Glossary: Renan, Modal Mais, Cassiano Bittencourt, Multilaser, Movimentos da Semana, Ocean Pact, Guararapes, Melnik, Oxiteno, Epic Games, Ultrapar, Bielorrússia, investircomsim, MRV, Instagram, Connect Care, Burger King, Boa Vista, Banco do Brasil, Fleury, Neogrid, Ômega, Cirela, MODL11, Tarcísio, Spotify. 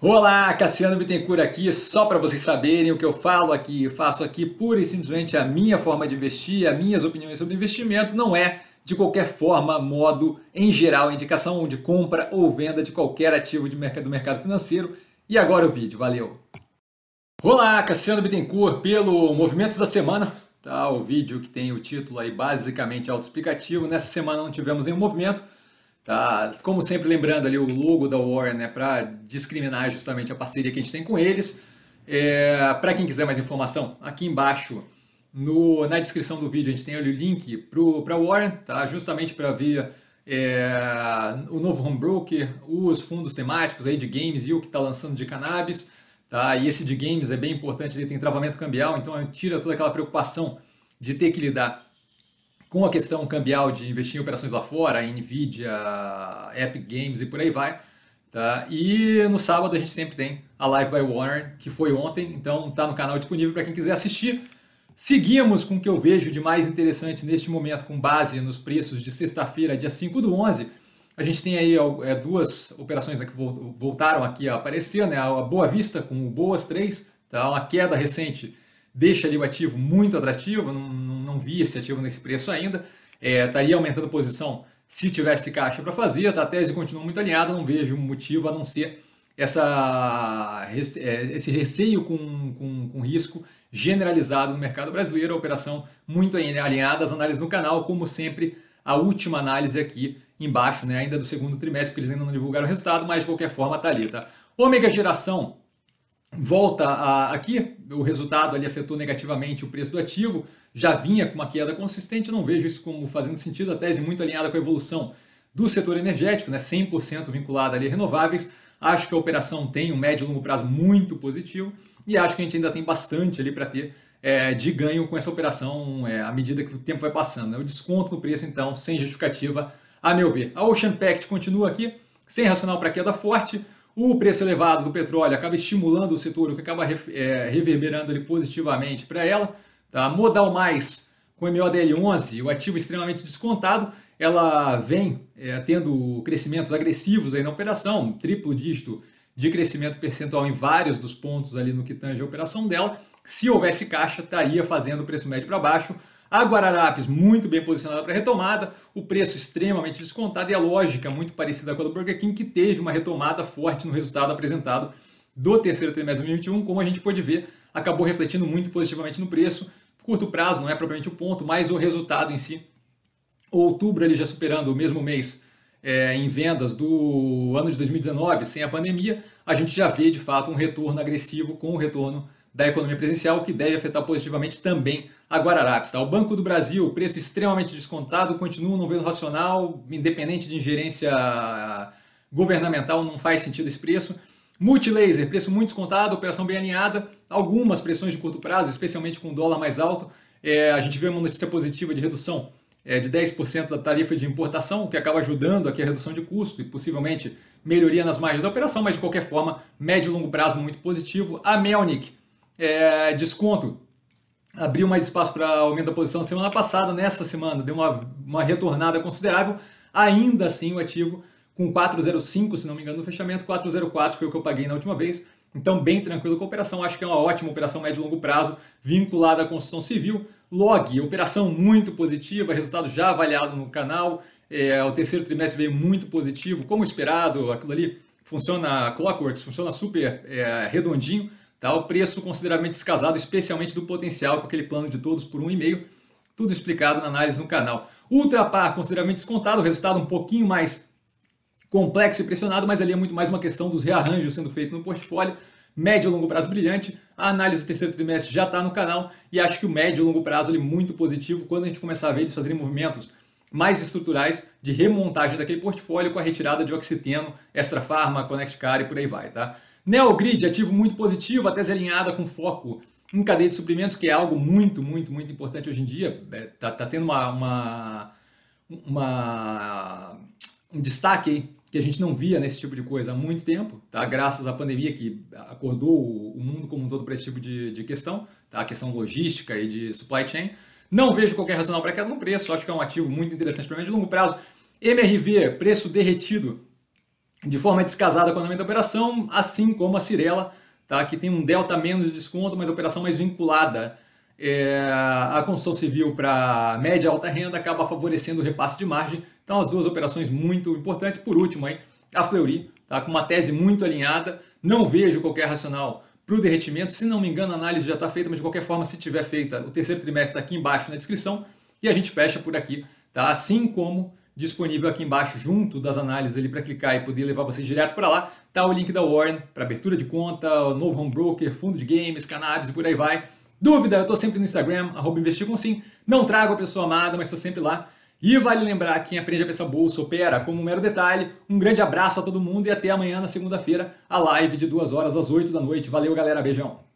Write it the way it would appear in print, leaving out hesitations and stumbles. Olá, Cassiano Bittencourt aqui, só para vocês saberem o que eu falo aqui, eu faço aqui pura e simplesmente a minha forma de investir, as minhas opiniões sobre investimento, não é de qualquer forma, modo, em geral, indicação de compra ou venda de qualquer ativo do mercado financeiro. E agora o vídeo, valeu! Olá, Cassiano Bittencourt pelo Movimentos da Semana, tá, o vídeo que tem o título aí basicamente autoexplicativo, nessa semana não tivemos nenhum movimento. Tá, como sempre, lembrando ali o logo da Warren, né, para discriminar justamente a parceria que a gente tem com eles. Para quem quiser mais informação, aqui embaixo na descrição do vídeo a gente tem ali o link para a Warren, tá, justamente para ver o novo home broker, os fundos temáticos aí de games e o que está lançando de cannabis. Tá, e esse de games é bem importante, ele tem travamento cambial, então a gente tira toda aquela preocupação de ter que lidar com a questão cambial de investir em operações lá fora, NVIDIA, Epic Games e por aí vai. Tá? E no sábado a gente sempre tem a Live by Warren, que foi ontem, então está no canal disponível para quem quiser assistir. Seguimos com o que eu vejo de mais interessante neste momento, com base nos preços de sexta-feira, dia 5/11. A gente tem aí duas operações, né, que voltaram aqui a aparecer, né? A Boa Vista com o Boas 3, tá? Uma queda recente deixa ali o ativo muito atrativo, não vi esse ativo nesse preço ainda, estaria aumentando a posição se tivesse caixa para fazer, tá? A tese continua muito alinhada, não vejo motivo a não ser esse receio com risco generalizado no mercado brasileiro, a operação muito alinhada, as análises no canal, como sempre, a última análise aqui embaixo, né? Ainda do segundo trimestre, porque eles ainda não divulgaram o resultado, mas de qualquer forma está ali. Tá? Ômega Geração volta aqui, o resultado ali afetou negativamente o preço do ativo, já vinha com uma queda consistente, não vejo isso como fazendo sentido, a tese muito alinhada com a evolução do setor energético, né, 100% vinculada ali a renováveis, acho que a operação tem um médio e longo prazo muito positivo e acho que a gente ainda tem bastante ali para ter de ganho com essa operação à medida que o tempo vai passando. Né? O desconto no preço, então, sem justificativa, a meu ver. A Ocean Pact continua aqui, sem racional para queda forte. O preço elevado do petróleo acaba estimulando o setor, o que acaba reverberando ele positivamente para ela. Tá? Modal Mais com MODL11, o ativo extremamente descontado, ela vem tendo crescimentos agressivos aí na operação, triplo dígito de crescimento percentual em vários dos pontos ali no que tange a operação dela. Se houvesse caixa, estaria fazendo o preço médio para baixo. A Guararapes muito bem posicionada para retomada, o preço extremamente descontado e a lógica muito parecida com a do Burger King, que teve uma retomada forte no resultado apresentado do terceiro trimestre de 2021, como a gente pôde ver, acabou refletindo muito positivamente no preço. Curto prazo não é propriamente o ponto, mas o resultado em si, outubro ele já superando o mesmo mês em vendas do ano de 2019, sem a pandemia, a gente já vê de fato um retorno agressivo com o retorno da economia presencial, que deve afetar positivamente também a Guararapes. Tá? O Banco do Brasil, preço extremamente descontado, continua não vendo racional, independente de ingerência governamental, não faz sentido esse preço. Multilaser, preço muito descontado, operação bem alinhada, algumas pressões de curto prazo, especialmente com o dólar mais alto. A gente vê uma notícia positiva de redução de 10% da tarifa de importação, o que acaba ajudando aqui a redução de custo e possivelmente melhoria nas margens da operação, mas de qualquer forma, médio e longo prazo muito positivo. A Melnik, desconto, abriu mais espaço para aumento da posição semana passada, nessa semana deu uma retornada considerável, ainda assim o ativo com 4,05, se não me engano, no fechamento, 4,04 foi o que eu paguei na última vez, então bem tranquilo com a operação, acho que é uma ótima operação médio e longo prazo, vinculada à construção civil. Log, operação muito positiva, resultado já avaliado no canal, o terceiro trimestre veio muito positivo, como esperado, aquilo ali funciona clockworks, funciona super redondinho. Tá, o preço consideravelmente descasado, especialmente do potencial com aquele plano de todos por 1,5, tudo explicado na análise no canal. Ultrapar, consideravelmente descontado, resultado um pouquinho mais complexo e pressionado, mas ali é muito mais uma questão dos rearranjos sendo feito no portfólio, médio e longo prazo brilhante, a análise do terceiro trimestre já está no canal e acho que o médio e longo prazo é muito positivo quando a gente começar a ver eles fazerem movimentos mais estruturais de remontagem daquele portfólio com a retirada de Oxiteno, Extra Pharma, Connect Care e por aí vai, tá? Neogrid, ativo muito positivo, a tese alinhada com foco em cadeia de suprimentos, que é algo muito importante hoje em dia, tá tendo um destaque aí, que a gente não via nesse tipo de coisa há muito tempo, tá? Graças à pandemia que acordou o mundo como um todo para esse tipo de questão, tá? A questão logística e de supply chain. Não vejo qualquer racional para queda no preço, acho que é um ativo muito interessante para mim de longo prazo. MRV, preço derretido, de forma descasada com o andamento da operação, assim como a Cirela, tá? Que tem um delta menos de desconto, mas a operação mais vinculada à construção civil para média e alta renda acaba favorecendo o repasse de margem. Então, as duas operações muito importantes. Por último, aí, a Fleury, tá? Com uma tese muito alinhada. Não vejo qualquer racional para o derretimento. Se não me engano, a análise já está feita, mas de qualquer forma, se tiver feita, o terceiro trimestre está aqui embaixo na descrição. E a gente fecha por aqui, tá? Assim como disponível aqui embaixo, junto das análises ali para clicar e poder levar vocês direto para lá, tá o link da Warren para abertura de conta, o novo home broker, fundo de games, cannabis e por aí vai. Dúvida? Eu estou sempre no Instagram, @investircomsim. Não trago a pessoa amada, mas estou sempre lá. E vale lembrar, quem aprende a pensar bolsa opera como um mero detalhe. Um grande abraço a todo mundo e até amanhã na segunda-feira, a live de 2 horas às 8 da noite. Valeu, galera. Beijão.